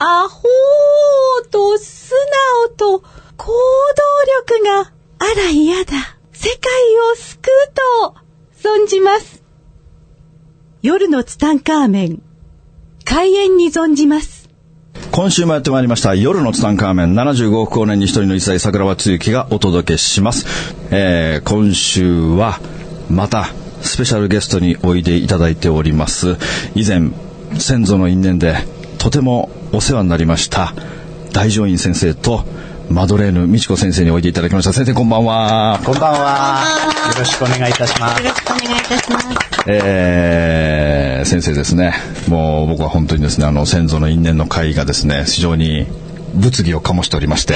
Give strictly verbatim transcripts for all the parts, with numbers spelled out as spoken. アホーと素直と行動力があら嫌だ。世界を救うと存じます。夜のツタンカーメン開演に存じます。今週もやってまいりました夜のツタンカーメン、ななじゅうごおく光年に一人の一歳桜庭つゆきがお届けします、えー、今週はまたスペシャルゲストにおいでいただいております。以前先祖の因縁でとてもお世話になりました大乗院先生とマドレーヌ美智子先生においでいただきました。先生こんばんは。こんばんは。よろしくお願いいたします。よろしくお願いいたします。えー、先生ですね、もう僕は本当にですね、あの先祖の因縁の会がですね、非常に物議を醸しておりまして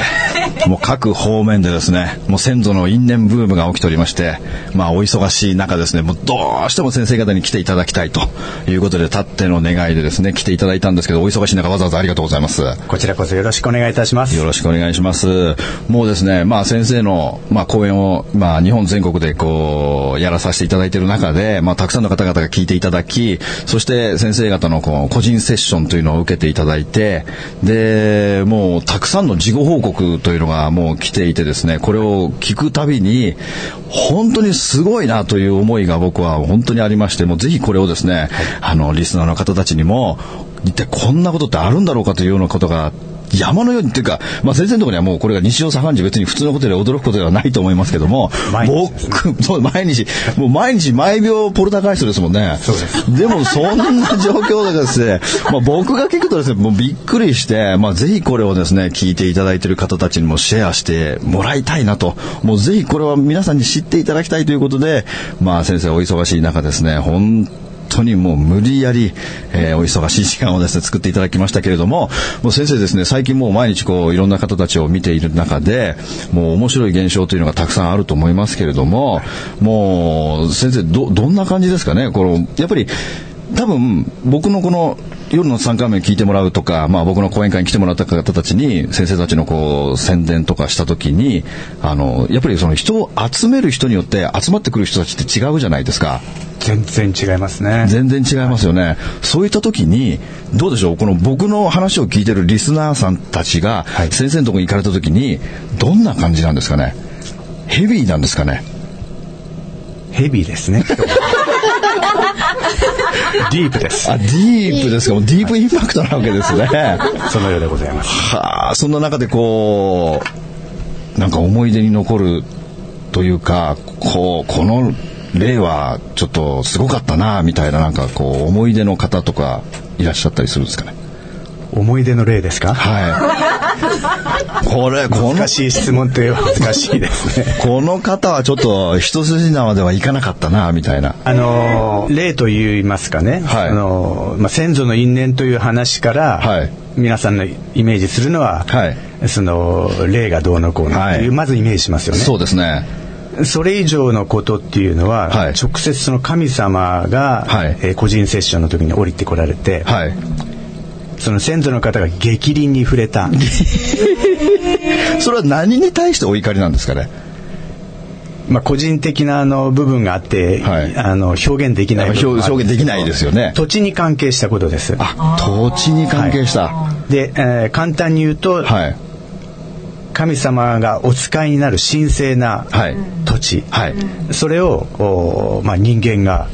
もう各方面でですね、もう先祖の因縁ブームが起きておりまして、まあお忙しい中ですね、もうどうしても先生方に来ていただきたいということでたっての願いでですね、来ていただいたんですけど、お忙しい中わざわざありがとうございます。こちらこそよろしくお願いいたします。よろしくお願いします。もうですね、まあ先生の、まあ、講演を、まあ、日本全国でこうやらさせていただいている中で、まあ、たくさんの方々が聞いていただき、そして先生方のこう個人セッションというのを受けていただいて、でもうもうたくさんの事後報告というのがもう来ていてですね、これを聞くたびに本当にすごいなという思いが僕は本当にありまして、もうぜひこれをですね、あのリスナーの方たちにも一体こんなことってあるんだろうかというようなことが山のようにというか、まあ、先生のところにはもうこれが日常茶飯事、別に普通のことで驚くことではないと思いますけども、僕そう毎日もう毎日毎秒ポルターガイストですもんね。そうです。でもそんな状況だからですねまあ僕が聞くとですね、もうびっくりして、まあ、ぜひこれをですね聞いていただいている方たちにもシェアしてもらいたいなと、もうぜひこれは皆さんに知っていただきたいということで、まあ先生お忙しい中ですね、本当に本当にもう無理やり、えー、お忙しい時間をですね作っていただきましたけれども、もう先生ですね、最近もう毎日こういろんな方たちを見ている中で、もう面白い現象というのがたくさんあると思いますけれども、もう先生 ど, どんな感じですかね。このやっぱり多分僕のこの夜のさんかいめ聞いてもらうとか、まあ、僕の講演会に来てもらった方たちに先生たちのこう宣伝とかした時に、あのやっぱりその人を集める人によって集まってくる人たちって違うじゃないですか。全然違いますね。全然違いますよね、はい、そういった時にどうでしょう、この僕の話を聞いてるリスナーさんたちが先生のところに行かれた時にどんな感じなんですかね。ヘビーなんですかね。ヘビーですねディープです。あ、ディープですか。もうディープインパクトなわけですね、はい、そのようでございます。はあ、そんな中でこうなんか思い出に残るというか、こうこの例はちょっとすごかったなみたいな、なんかこう思い出の方とかいらっしゃったりするんですかね。思い出の例ですか。はいこれ難しい質問といえば難しいですねこの方はちょっと一筋縄ではいかなかったなみたいな、あの例といいますかね、はい、あのまあ、先祖の因縁という話から、はい、皆さんのイメージするのは、はい、その例がどうのこうのという、はい、まずイメージしますよね。そうですね。それ以上のことっていうのは、はい、直接その神様が、はい、えー、個人セッションの時に降りてこられて、はい、その先祖の方が逆鱗に触れたそれは何に対してお怒りなんですかね。まあ、個人的なあの部分があって、はい、あの表現できない部分があるんですけど、表現できないですよね。土地に関係したことです。あ、土地に関係した、はい、で、えー、簡単に言うと、はい、神様がお使いになる神聖な土地、はいはい、それを、まあ、人間が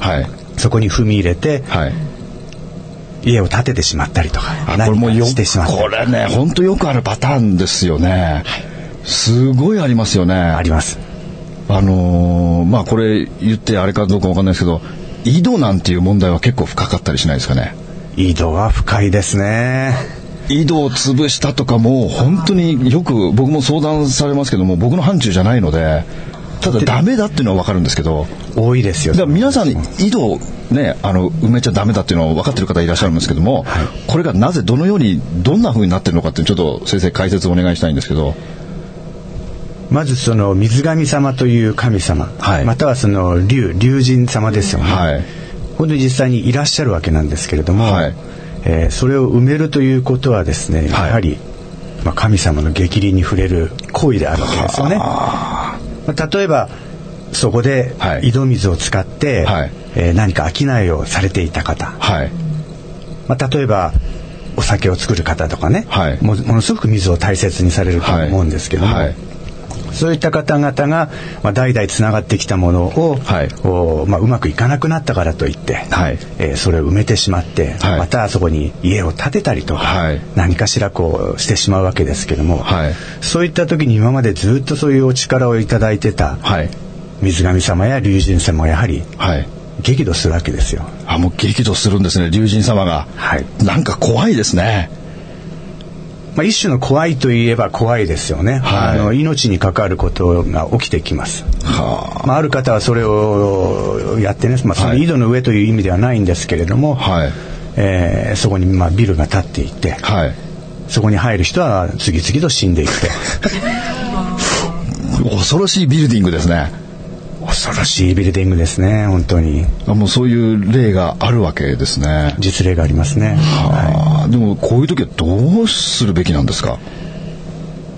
そこに踏み入れて、はいはい、家を建ててしまったりとか、これもよしてしまったり、これね本当よくあるパターンですよね、はい、すごいありますよね。あります。あのー、まあこれ言ってあれかどうか分かんないですけど、井戸なんていう問題は結構深かったりしないですかね。井戸は深いですね。井戸を潰したとかも本当によく僕も相談されますけども、僕の範疇じゃないのでただダメだっていうのは分かるんですけど、多いですよ。だから皆さん井戸を、ね、あの埋めちゃダメだっていうのは分かってる方いらっしゃるんですけども、はい、これがなぜどのようにどんな風になってるのかってちょっと先生解説をお願いしたいんですけど。まずその水神様という神様、はい、またはその龍龍神様ですよね、はい、本当に実際にいらっしゃるわけなんですけれども、はい、えー、それを埋めるということはですね、やはり、まあ、神様の逆鱗に触れる行為であるわけですよね。まあ、例えばそこで井戸水を使って、はい、えー、何か商いをされていた方、はい、まあ、例えばお酒を作る方とかね、はい、も, ものすごく水を大切にされると思うんですけども、はいはい、そういった方々が、まあ、代々つながってきたものを、はい、おまあ、うまくいかなくなったからといって、はい、えー、それを埋めてしまって、はい、またそこに家を建てたりとか、はい、何かしらこうしてしまうわけですけども、はい、そういった時に今までずっとそういうお力をいただいてた、はい、水神様や龍神様はやはり、はい、激怒するわけですよ。あ、もう激怒するんですね、龍神様が。はい、なんか怖いですね。まあ、一種の怖いといえば怖いですよね。はい、あの命に関わることが起きてきます。はあ、まあ、ある方はそれをやってね、まあ、その井戸の上という意味ではないんですけれども、はい、えー、そこにまあビルが建っていて、はい、そこに入る人は次々と死んでいくと恐ろしいビルディングですね。恐ろしいビルディングですね、本当に。あ、もうそういう例があるわけですね。実例がありますね。はあ、はい、でもこういう時はどうするべきなんですか。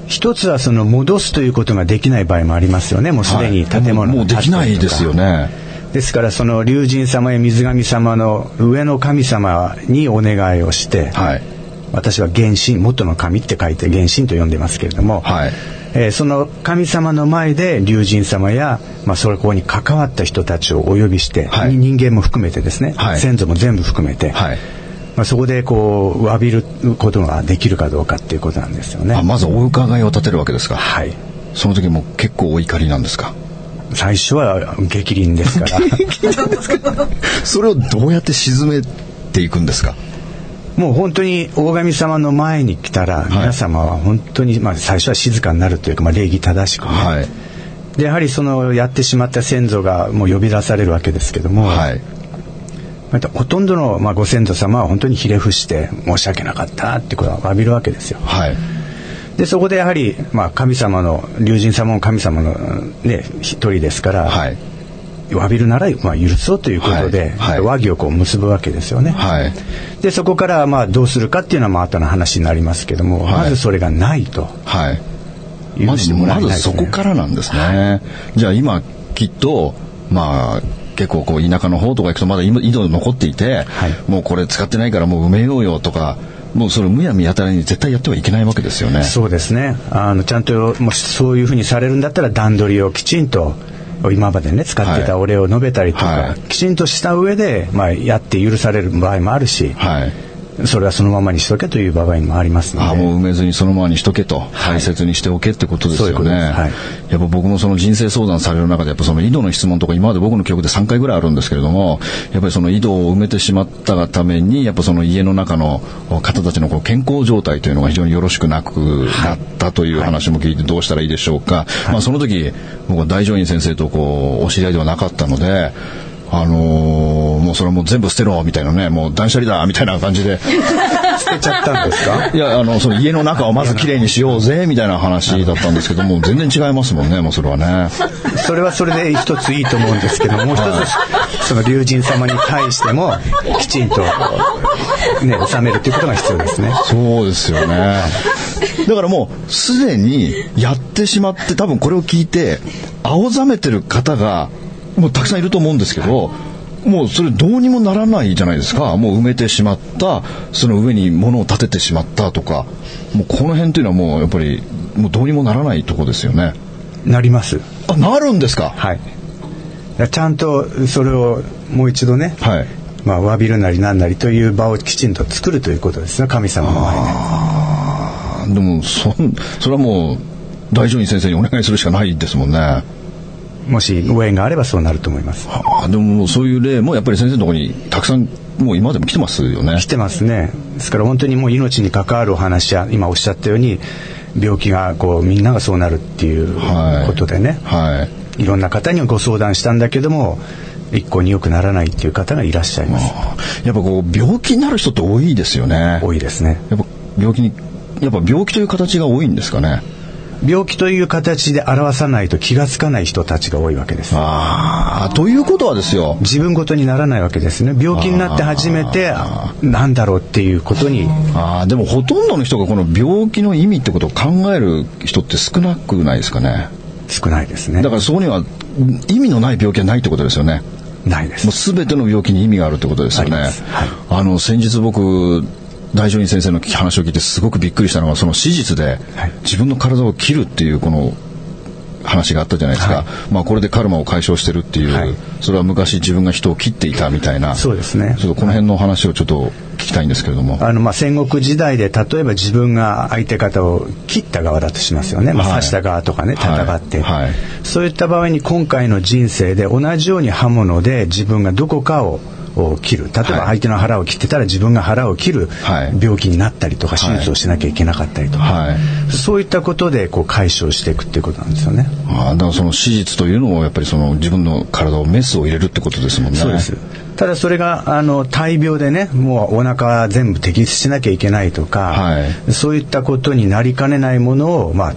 一つはその戻すということができない場合もありますよね。もうすでに建物が建っているとか、はい、もうできないですよね。ですからその龍神様や水神様の上の神様にお願いをして、はい、私は原神、元の神って書いて原神と呼んでますけれども、はい、えー、その神様の前で龍神様や、まあ、そこに関わった人たちをお呼びして、はい、人間も含めてですね、はい、先祖も全部含めて、はい、まあ、そこでこう詫びることができるかどうかっていうことなんですよね。あ、まずお伺いを立てるわけですか。はい。その時も結構お怒りなんですか。最初は逆鱗ですから逆鱗ですかそれをどうやって沈めていくんですか。もう本当に大神様の前に来たら、はい、皆様は本当に、まあ、最初は静かになるというか、まあ、礼儀正しくね、はい、でやはりそのやってしまった先祖がもう呼び出されるわけですけども、はい、ま、ほとんどの、まあ、ご先祖様は本当にひれ伏して申し訳なかったってことを詫びるわけですよ。はい、でそこでやはり、まあ、神様の龍神様も神様の、ね、一人ですから、はい、詫びるなら、まあ、許そうということで、はいはい、和議をこう結ぶわけですよね。はい、でそこからまあどうするかっていうのはまあ後の話になりますけども、はい、まずそれがないと、はい、許してもらえないですね。まずそこからなんですね。はい、じゃあ今きっと、まあ、結構こう田舎の方とか行くとまだ井戸残っていて、はい、もうこれ使ってないからもう埋めようよとか、もうそれむやみやたらに絶対やってはいけないわけですよね。そうですね。あのちゃんともしそういうふうにされるんだったら段取りをきちんと今までね使ってたお礼を述べたりとか、はい、きちんとした上で、まあ、やって許される場合もあるし、はい、それはそのままにしとけという場合もありますので、あ、もう埋めずにそのままにしとけと、はい、大切にしておけってことですよね。はい、やっぱ僕もその人生相談される中でやっぱその井戸の質問とか今まで僕の記憶でさんかいぐらいあるんですけれども、やっぱりその井戸を埋めてしまったがためにやっぱその家の中の方たちのこう健康状態というのが非常によろしくなくなったという話も聞いて、どうしたらいいでしょうか。はい、まあ、その時僕は大乗院先生とこうお知り合いではなかったので、あのー、もうそれはもう全部捨てろみたいなね、もう断捨離だみたいな感じで捨てちゃったんですか。いや、あのその家の中をまずきれいにしようぜみたいな話だったんですけども、全然違いますもんね。もうそれはね、それはそれで一ついいと思うんですけども、もう一つその龍神様に対してもきちんとね納めるということが必要ですね。そうですよね。だからもうすでにやってしまって、多分これを聞いて青ざめてる方がもうたくさんいると思うんですけど、もうそれどうにもならないじゃないですか。もう埋めてしまった、その上に物を建ててしまったとか、もうこの辺というのはもうやっぱりもうどうにもならないとこですよね。なります。あ、なるんですか。はい、ちゃんとそれをもう一度ね、はい、まあ、詫びるなりなんなりという場をきちんと作るということですね、神様の前で。あ、でも そ, それはもう大乗院先生にお願いするしかないですもんね。もしご縁があればそうなると思います。はあ、で も, もうそういう例もやっぱり先生のところにたくさんもう今でも来てますよね。来てますね。ですから本当にもう命に関わるお話や、今おっしゃったように病気がこうみんながそうなるっていうことでね、はいはい、いろんな方にご相談したんだけども一向に良くならないという方がいらっしゃいます。やっぱこう病気になる人って多いですよね。多いですね。やっぱ病気にやっぱ病気という形が多いんですかね。病気という形で表さないと気がつかない人たちが多いわけです。ああ、ということはですよ、自分ごとにならないわけですね。病気になって初めてなんだろうっていうことに。ああ、でもほとんどの人がこの病気の意味ってことを考える人って少なくないですかね。少ないですね。だからそこには意味のない病気はないってことですよね。ないです。もう全ての病気に意味があるってことですよね。はい、あの先日僕大乗院先生の話を聞いてすごくびっくりしたのはその手術で自分の体を切るっていうこの話があったじゃないですか、はい。まあ、これでカルマを解消してるっていう、はい、それは昔自分が人を切っていたみたいな。そうですね。ちょっとこの辺の話をちょっと聞きたいんですけれども、あのまあ戦国時代で例えば自分が相手方を切った側だとしますよね、まあ、刺した側とかね、はい、戦って、はいはい、そういった場合に今回の人生で同じように刃物で自分がどこかをを切る、例えば相手の腹を切ってたら自分が腹を切る病気になったりとか、はい、手術をしなきゃいけなかったりとか、はいはい、そういったことでこう解消していくっていうことなんですよね。ああ、だからその手術というのもやっぱりその自分の体をメスを入れるってことですもんね。そうです。ただそれがあの大病でね、もうお腹全部摘出しなきゃいけないとか、はい、そういったことになりかねないものを、まあ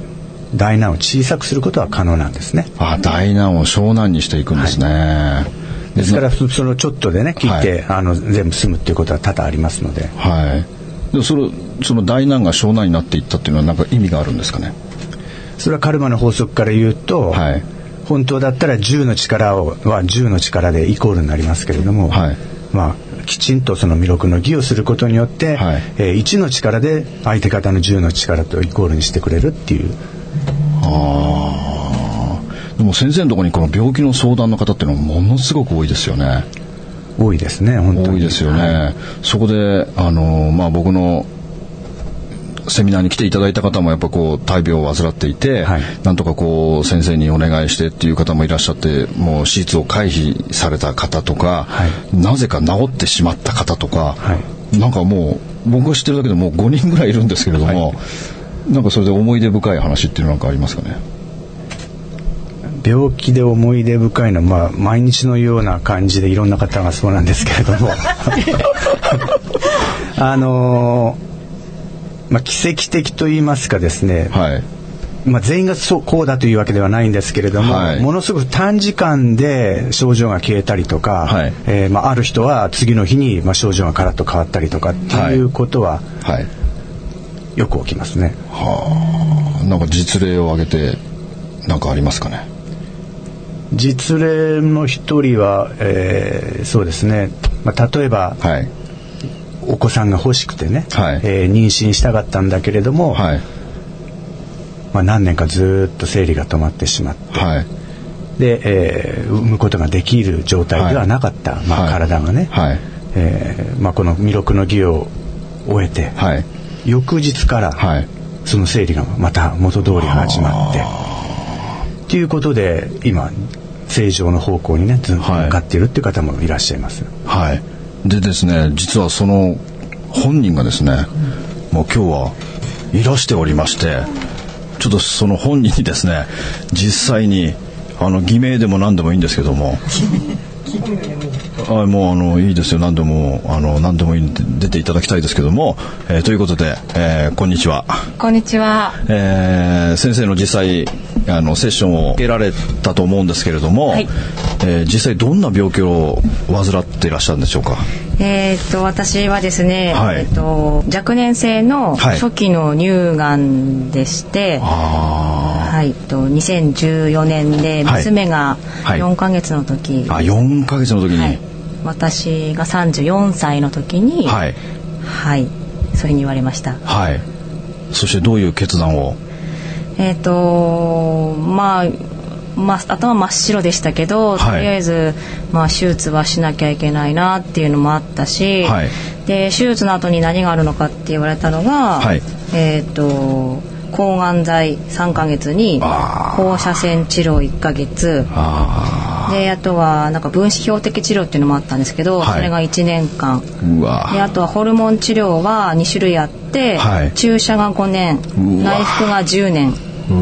大難を小さくすることは可能なんですね。ああ、大難を小難にしていくんですね、はい。ですからそのちょっとでね切って、はい、あの全部済むっていうことは多々ありますので、はい、でそれその大難が小難になっていったっていうのは何か意味があるんですかね。それはカルマの法則から言うと、はい、本当だったらじゅうの力をはじゅうの力でイコールになりますけれども、はい、まあ、きちんとその弥勒の儀をすることによって、はい、えー、いちの力で相手方のじゅうの力とイコールにしてくれるっていう。ああ、でも先生のところにこの病気の相談の方っていうのはものすごく多いですよね。多いですね、本当に多いですよね、はい。そこであの、まあ、僕のセミナーに来ていただいた方もやっぱこう大病を患っていて、はい、なんとかこう先生にお願いしてっていう方もいらっしゃって、もう手術を回避された方とか、はい、なぜか治ってしまった方とか、はい、なんかもう僕が知ってるだけでもうごにんぐらいいるんですけれども、はい、なんかそれで思い出深い話っていうのなんかありますかね。病気で思い出深いのは、まあ、毎日のような感じでいろんな方がそうなんですけれどもあのーまあ、奇跡的と言いますかですね、はい、まあ、全員がそうこうだというわけではないんですけれども、はい、ものすごく短時間で症状が消えたりとか、はい、えーまあ、ある人は次の日に、まあ、症状がカラッと変わったりとかっていうことは、はいはい、よく起きますね。はあ、なんか実例を挙げて何かありますかね。実例の一人は、えー、そうですね、まあ、例えば、はい、お子さんが欲しくてね、はい、えー、妊娠したかったんだけれども、はい、まあ、何年かずっと生理が止まってしまって、はい、で、えー、産むことができる状態ではなかった、はい、まあ、体がね、はい、えーまあ、この弥勒の儀を終えて、はい、翌日から、はい、その生理がまた元通り始まってということで今正常の方向にねずっと向かっているっていう方もいらっしゃいます。はい。はい、でですね、実はその本人がですね、もう今日はいらしておりまして、ちょっとその本人にですね、実際にあの偽名でも何でもいいんですけども、あ、もうあのいいですよ、何でもあの何でもいいんで出ていただきたいですけども、えー、ということで、えー、こんにちは。こんにちは。えー、先生の実際あのセッションを受けられたと思うんですけれども、はい、えー、実際どんな病気を患っていらっしゃるんでしょうか。えー、っと私はですね、はい、えー、っと若年性の初期の乳がんでして、はいはい、とにせんじゅうよねんで娘がよんかげつの時、はいはい、あ、よんかげつの時に、はい、私がさんじゅうよんさいの時に、はい、はい、それに言われました。はい。そしてどういう決断を。えーとまあまあ、頭真っ白でしたけど、はい、とりあえず、まあ、手術はしなきゃいけないなっていうのもあったし、はい、で手術の後に何があるのかって言われたのが、はい、えーと抗がん剤さんかげつに放射線治療いっかげつ、あであとはなんか分子標的治療っていうのもあったんですけど、はい、それがいちねんかん、うわであとはホルモン治療はにしゅるいあって、はい、注射がごねん、内服がじゅうねん、う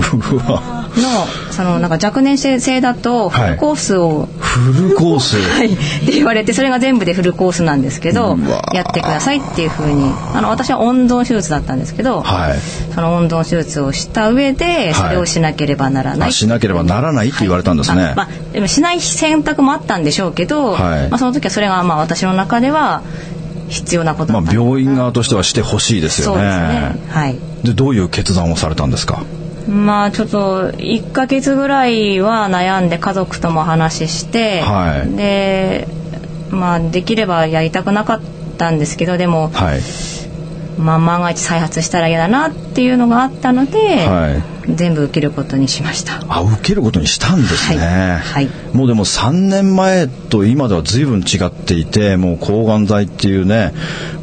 わの、 そのなんか若年性だとフルコースを、はい、フルコース、はい、って言われて、それが全部でフルコースなんですけどやってくださいっていう風に、あの私は温存手術だったんですけど、はい、その温存手術をした上でそれをしなければならない、はい、しなければならないって言われたんですね、はい、あ、まあ、でもしない選択もあったんでしょうけど、はい、まあ、その時はそれがまあ私の中では必要なことだった、まあ、病院側としてはしてほしいですよね。そうですね、はい、でどういう決断をされたんですか？まあちょっといっかげつぐらいは悩んで家族とも話して、はい、で、まあ、できればやりたくなかったんですけど、でも、はい、まあ、万が一再発したら嫌だなっていうのがあったので、はい、全部受けることにしました。あ、受けることにしたんですね、はいはい、もうでもさんねんまえと今では随分違っていて、もう抗がん剤っていうね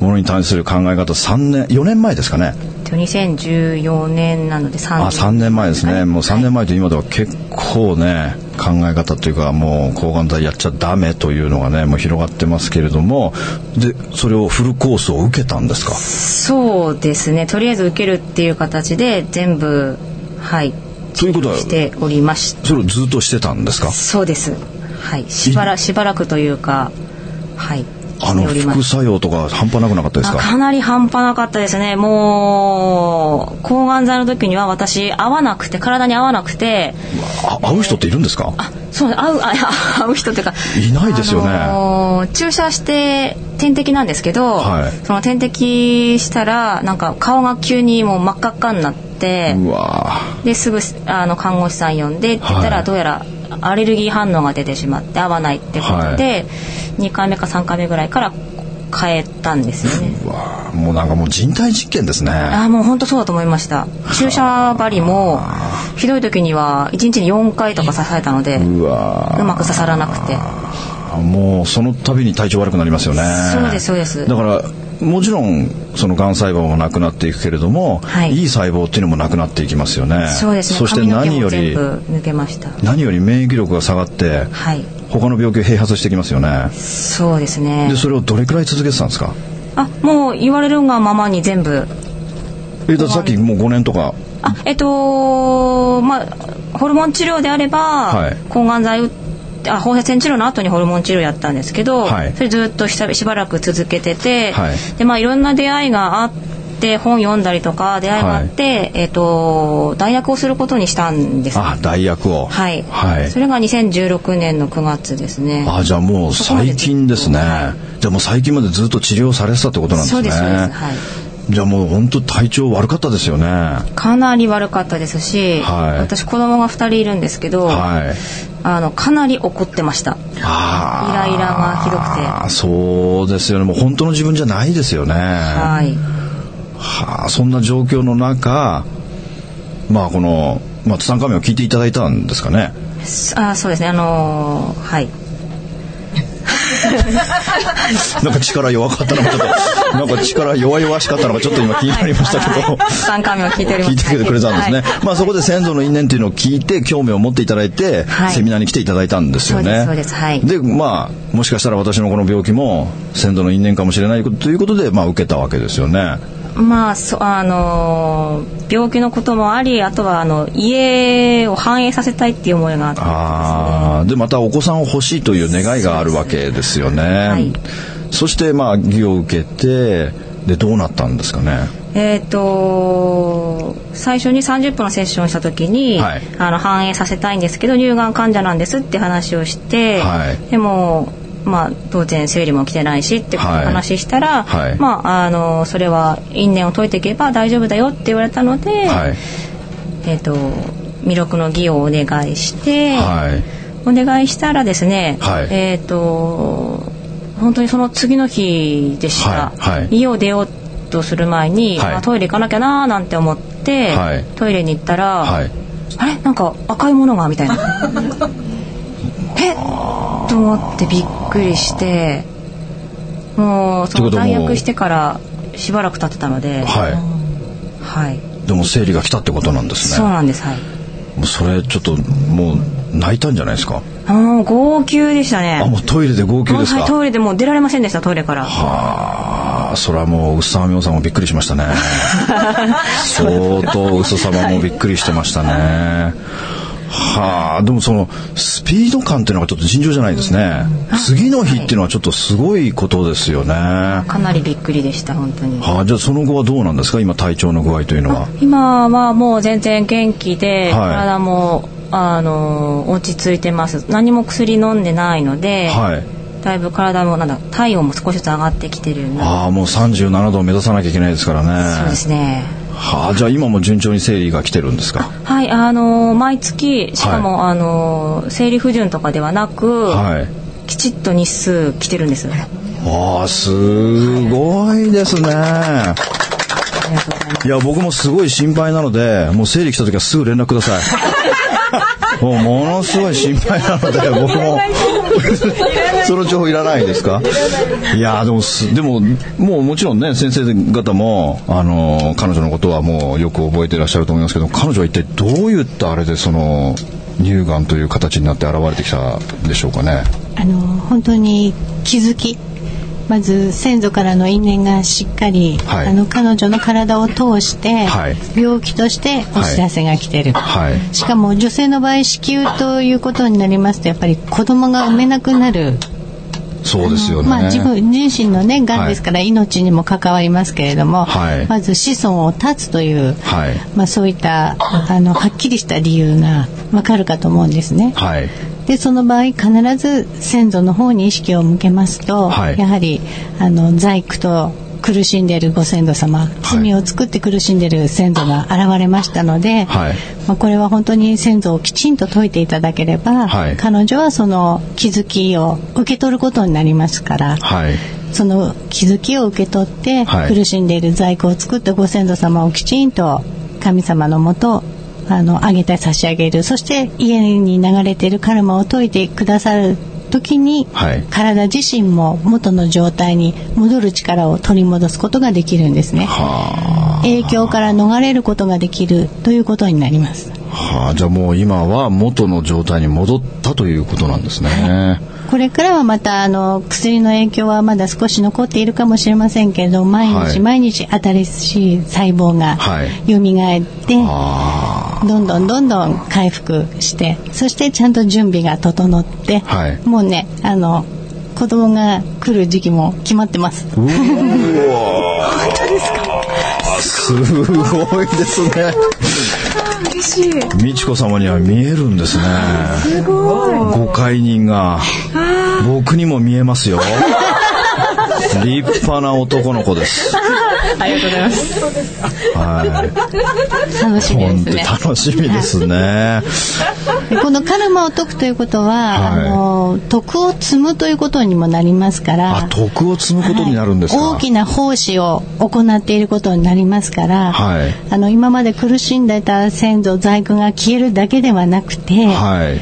ものに対する考え方、さんねんよねんまえですかね、にせんじゅうよねんなのでさんねんまえ、あ、さんねんまえですね、はい、もうさんねんまえと今では結構ね考え方というか、もう抗がん剤やっちゃダメというのがねもう広がってますけれども、でそれをフルコースを受けたんですか？そうですね、とりあえず受けるっていう形で全部、はい、ということはしておりました。それをずっとしてたんですか？そうです、はい、しばら、しばらくというか、はい、あの副作用とか半端なくなかったですか？かなり半端なかったですね。もう抗がん剤の時には私合わなくて、体に合わなくて、あ、合う人っているんですか？あ、そう、合う、合う人っていうかいないですよね、あのー、注射して点滴なんですけど、はい、その点滴したらなんか顔が急にもう真っ赤っかになって、うわ、ですぐあの看護師さん呼んでって言ったら、はい、どうやらアレルギー反応が出てしまって合わないってことで、はい、にかいめかさんかいめぐらいから変えたんですよね。うわ、もうなんかもう人体実験ですね。あ、もう本当そうだと思いました。注射針もひどい時にはいちにちによんかいとか刺されたので、うわ、うまく刺さらなくて、もうその度に体調悪くなりますよね。そうです、そうです。だからもちろんそのがん細胞もなくなっていくけれども、はい、いい細胞っていうのもなくなっていきますよね。そうですね。そして何より、抜けました。何より免疫力が下がって、はい、他の病気を併発してきますよね。そうですね。でそれをどれくらい続けてたんですか？あ、もう言われるがままに全部、え、ださっきもうごねんとか、あ、えっとまあホルモン治療であれば、はい、抗がん剤打って、あ、放射線治療の後にホルモン治療やったんですけど、はい、それずっとしばらく続けてて、はい、で、まあ、いろんな出会いがあって、本読んだりとか出会いがあって、はい、えーと、代役をすることにしたんです。あ、代役を、はい、はい、それがにせんじゅうろくねんのくがつですね。あ、じゃあもう最近ですね、はい、じゃあもう最近までずっと治療されてたってことなんですね。そうです、そうです、はい。じゃあもう本当体調悪かったですよね。かなり悪かったですし、はい、私子供がふたりいるんですけど、はい、あのかなり怒ってました。あ、イライラがひどくて。そうですよね、もう本当の自分じゃないですよね、はい、はあ、そんな状況の中、まあこの、まあ、ツタンカーメンを聞いていただいたんですかね。あ、そうですね、あのー、はい、なんか力弱かったのがちょっとなんか力弱々しかったのがちょっと今気になりましたけど、さんかいめは聞いて聞いてくれたんですね、はい、まあそこで先祖の因縁というのを聞いて興味を持っていただいて、はい、セミナーに来ていただいたんですよね。そうです、そうです、はい。で、まあもしかしたら私のこの病気も先祖の因縁かもしれないということで、まあ受けたわけですよね。まあ、そあのー、病気のこともあり、あとはあの家を繁栄させたいっていう思いがあったんですね。あ、でまたお子さんを欲しいという願いがあるわけですよね。はい、そしてまあ義を受けて、でどうなったんですかね。えー、と最初にさんじゅっぷんのセッションした時に、はい、あの繁栄させたいんですけど乳がん患者なんですって話をして、はい、でもまあ、当然生理も来てないしって話したら、はいはい、まあ、あのそれは因縁を解いていけば大丈夫だよって言われたので、はい、えー、と弥勒の儀をお願いして、はい、お願いしたらですね、はい、えー、と本当にその次の日でした、はいはい、家を出ようとする前に、はい、まあ、トイレ行かなきゃななんて思って、はい、トイレに行ったら、はい、あれなんか赤いものがみたいなえと思ってびっくりして、もうその代役してからしばらく経ってたので、はい、はい、でも生理が来たってことなんですね。そうなんです、はい。もうそれちょっともう泣いたんじゃないですか？もう号泣でしたね。あ、もうトイレで号泣ですか？はい、トイレでもう出られませんでした、トイレから。はあ、それはもううすさまみょうさんもびっくりしましたね相当うすさまもびっくりしてましたねはあ、でもそのスピード感っていうのがちょっと尋常じゃないですね。次の日っていうのはちょっとすごいことですよね。はい、かなりびっくりでした本当に。はあ、じゃあその後はどうなんですか、今体調の具合というのは。今はもう全然元気で、はい、体もあの落ち着いてます。何も薬飲んでないので、はい、だいぶ体もなんだ体温も少しずつ上がってきてるような。ああ、もうさんじゅうななどを目指さなきゃいけないですからね。そうですね。はあ、じゃあ今も順調に生理が来てるんですか。はい、あのー、毎月しかも、はい、あのー、生理不順とかではなく、はい、きちっと日数来てるんです。ああ、すごいですね。いや、僕もすごい心配なので、もう生理来た時はすぐ連絡ください。もうものすごい心配なので僕もその情報いらないですか。いや、でもでももうもちろんね、先生方もあの彼女のことはもうよく覚えていらっしゃると思いますけど、彼女は一体どういったあれでその乳がんという形になって現れてきたんでしょうかね。あの本当に気づき、まず先祖からの因縁がしっかり、はい、あの彼女の体を通して病気としてお知らせが来てる、はいはい、しかも女性の場合、子宮ということになりますとやっぱり子供が産めなくなる。そうですよね。まあ、自分自身のねがんですから命にも関わりますけれども、はい、まず子孫を断つという、はい、まあ、そういったあのはっきりした理由がわかるかと思うんですね。はい、でその場合必ず先祖の方に意識を向けますと、はい、やはりあの在苦と苦しんでいるご先祖様、はい、罪を作って苦しんでいる先祖が現れましたので、はい、まあ、これは本当に先祖をきちんと解いていただければ、はい、彼女はその気づきを受け取ることになりますから、はい、その気づきを受け取って、はい、苦しんでいる在苦を作ったご先祖様をきちんと神様のもとあのあげたり差し上げる、そして家に流れているカルマを解いてくださる時に、はい、体自身も元の状態に戻る力を取り戻すことができるんですね。はあ、影響から逃れることができるということになります。はあ、じゃあもう今は元の状態に戻ったということなんですね。はい、これからはまたあの薬の影響はまだ少し残っているかもしれませんけれど、毎日、はい、毎日新しい細胞がよみがえって、はい、どんどんどんどん回復して、そしてちゃんと準備が整って、はい、もうねあの子供が来る時期も決まってます。うわ本当ですか。すごいですね。嬉しい。美智子様には見えるんですね。すごい。ご懐妊が僕にも見えますよ。立派な男の子です。ありがとうございます。本当ですか。はい。楽しみですね。本当楽しみですね。このカルマを解くということは、はい、あの徳を積むということにもなりますから。あ、徳を積むことになるんですか。はい、大きな奉仕を行っていることになりますから、はい、あの今まで苦しんでいた先祖在苦が消えるだけではなくて、はい、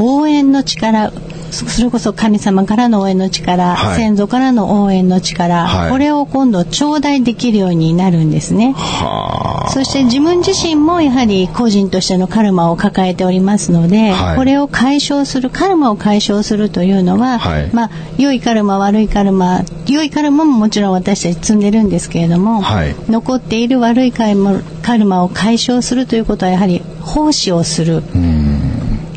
応援の力。それこそ神様からの応援の力、はい、先祖からの応援の力、はい、これを今度頂戴できるようになるんですね。はあ、そして自分自身もやはり個人としてのカルマを抱えておりますので、はい、これを解消する、カルマを解消するというのは、はい、まあ、良いカルマ悪いカルマ、良いカルマももちろん私たち積んでるんですけれども、はい、残っている悪いカルマ、カルマを解消するということはやはり奉仕をする、うん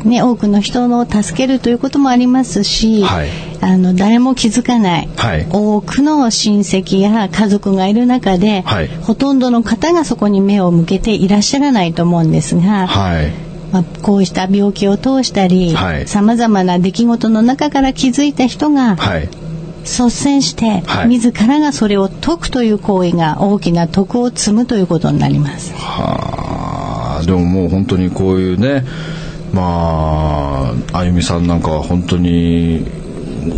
ね、多くの人を助けるということもありますし、はい、あの誰も気づかない、はい、多くの親戚や家族がいる中で、はい、ほとんどの方がそこに目を向けていらっしゃらないと思うんですが、はい、まあ、こうした病気を通したり、はい、様々な出来事の中から気づいた人が、はい、率先して自らがそれを解くという行為が大きな徳を積むということになります。はあ、でももう本当にこういうね、まあ、あゆみさんなんかは本当に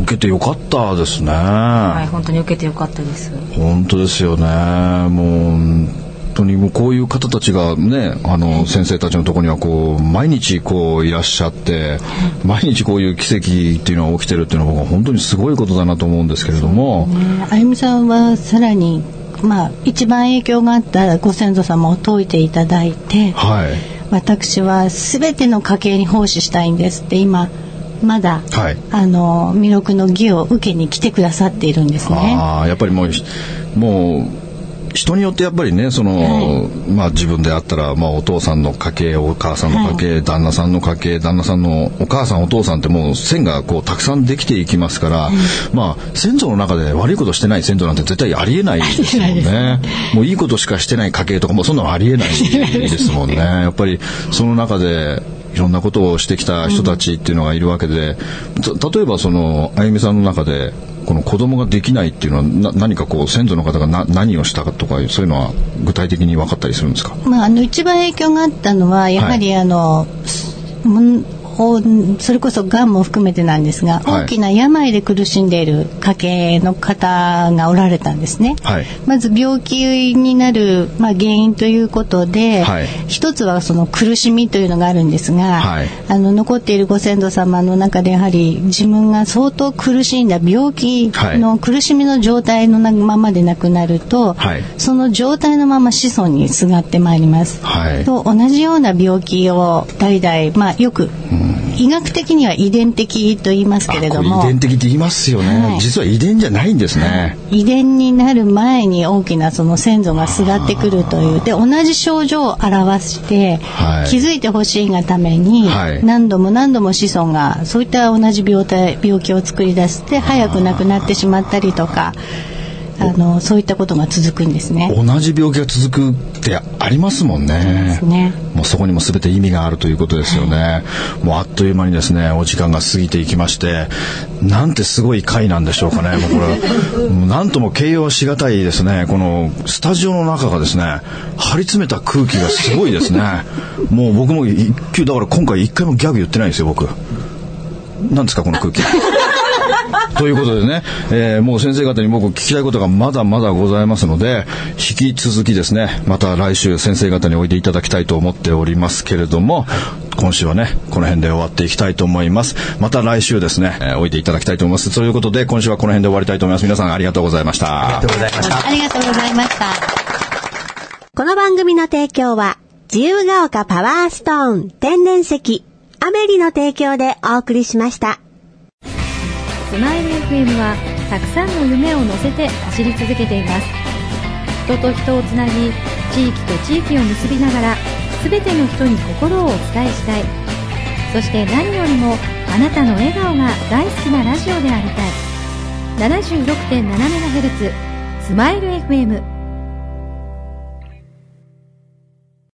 受けてよかったですね。はい、本当に受けてよかったです。本当ですよね。もう本当にもうこういう方たちがね、あの先生たちのところにはこう毎日こういらっしゃって、毎日こういう奇跡っていうのが起きてるっていうのは本当にすごいことだなと思うんですけれども、ね、あゆみさんはさらに、まあ、一番影響があったご先祖様を解いていただいて、はい、私は全ての家計に奉仕したいんですって今まだ、はい、あの弥勒の儀を受けに来てくださっているんですね。あ、やっぱりもう、もう人によってやっぱりね、その、はい、まあ自分であったら、まあお父さんの家系、お母さんの家系、はい、旦那さんの家系、旦那さんのお母さん、お父さんってもう線がこうたくさんできていきますから、はい、まあ先祖の中で悪いことしてない先祖なんて絶対ありえないですもんね。もういいことしかしてない家系とかもそんなのありえないですもんね。やっぱりその中で、いろんなことをしてきた人たちっていうのがいるわけで、うん、例えばそのあゆみさんの中でこの子供ができないっていうのはな何かこう先祖の方がな何をしたかとかそういうのは具体的に分かったりするんですか？まあ、あの一番影響があったのはやはりあの、はい、それこそがんも含めてなんですが、はい、大きな病で苦しんでいる家系の方がおられたんですね、はい、まず病気になる、まあ、原因ということで、はい、一つはその苦しみというのがあるんですが、はい、あの残っているご先祖様の中でやはり自分が相当苦しんだ病気の苦しみの状態のままで亡くなると、はい、その状態のまま子孫にすがってまいります、はい、と同じような病気を代々、まあ、よく、うん医学的には遺伝的と言いますけれども、遺伝的って言いますよね、はい、実は遺伝じゃないんですね。遺伝になる前に大きなその先祖がすがってくるというで同じ症状を表して、はい、気づいてほしいがために、はい、何度も何度も子孫がそういった同じ病態病気を作り出して早く亡くなってしまったりとかあのそういったことが続くんですね。同じ病気が続くってありますもんね。そうですね。もうそこにも全て意味があるということですよね、はい、もうあっという間にですねお時間が過ぎていきましてなんてすごい回なんでしょうかね。もうこれもうなんとも形容しがたいですね。このスタジオの中がですね張り詰めた空気がすごいですねもう僕も一級だから今回一回もギャグ言ってないんですよ僕。なんですかこの空気ということでね、えー、もう先生方に僕聞きたいことがまだまだございますので引き続きですねまた来週先生方においでいただきたいと思っておりますけれども今週はねこの辺で終わっていきたいと思います。また来週ですね、えー、おいでいただきたいと思います。ということで今週はこの辺で終わりたいと思います。皆さんありがとうございました。ありがとうございました。ありがとうございました。この番組の提供は自由が丘パワーストーン天然石アメリの提供でお送りしました。スマイル エフエム はたくさんの夢を乗せて走り続けています。人と人をつなぎ地域と地域を結びながら全ての人に心をお伝えしたい。そして何よりもあなたの笑顔が大好きなラジオでありたい。 ななじゅうろくてんななメガヘルツ スマイル エフエム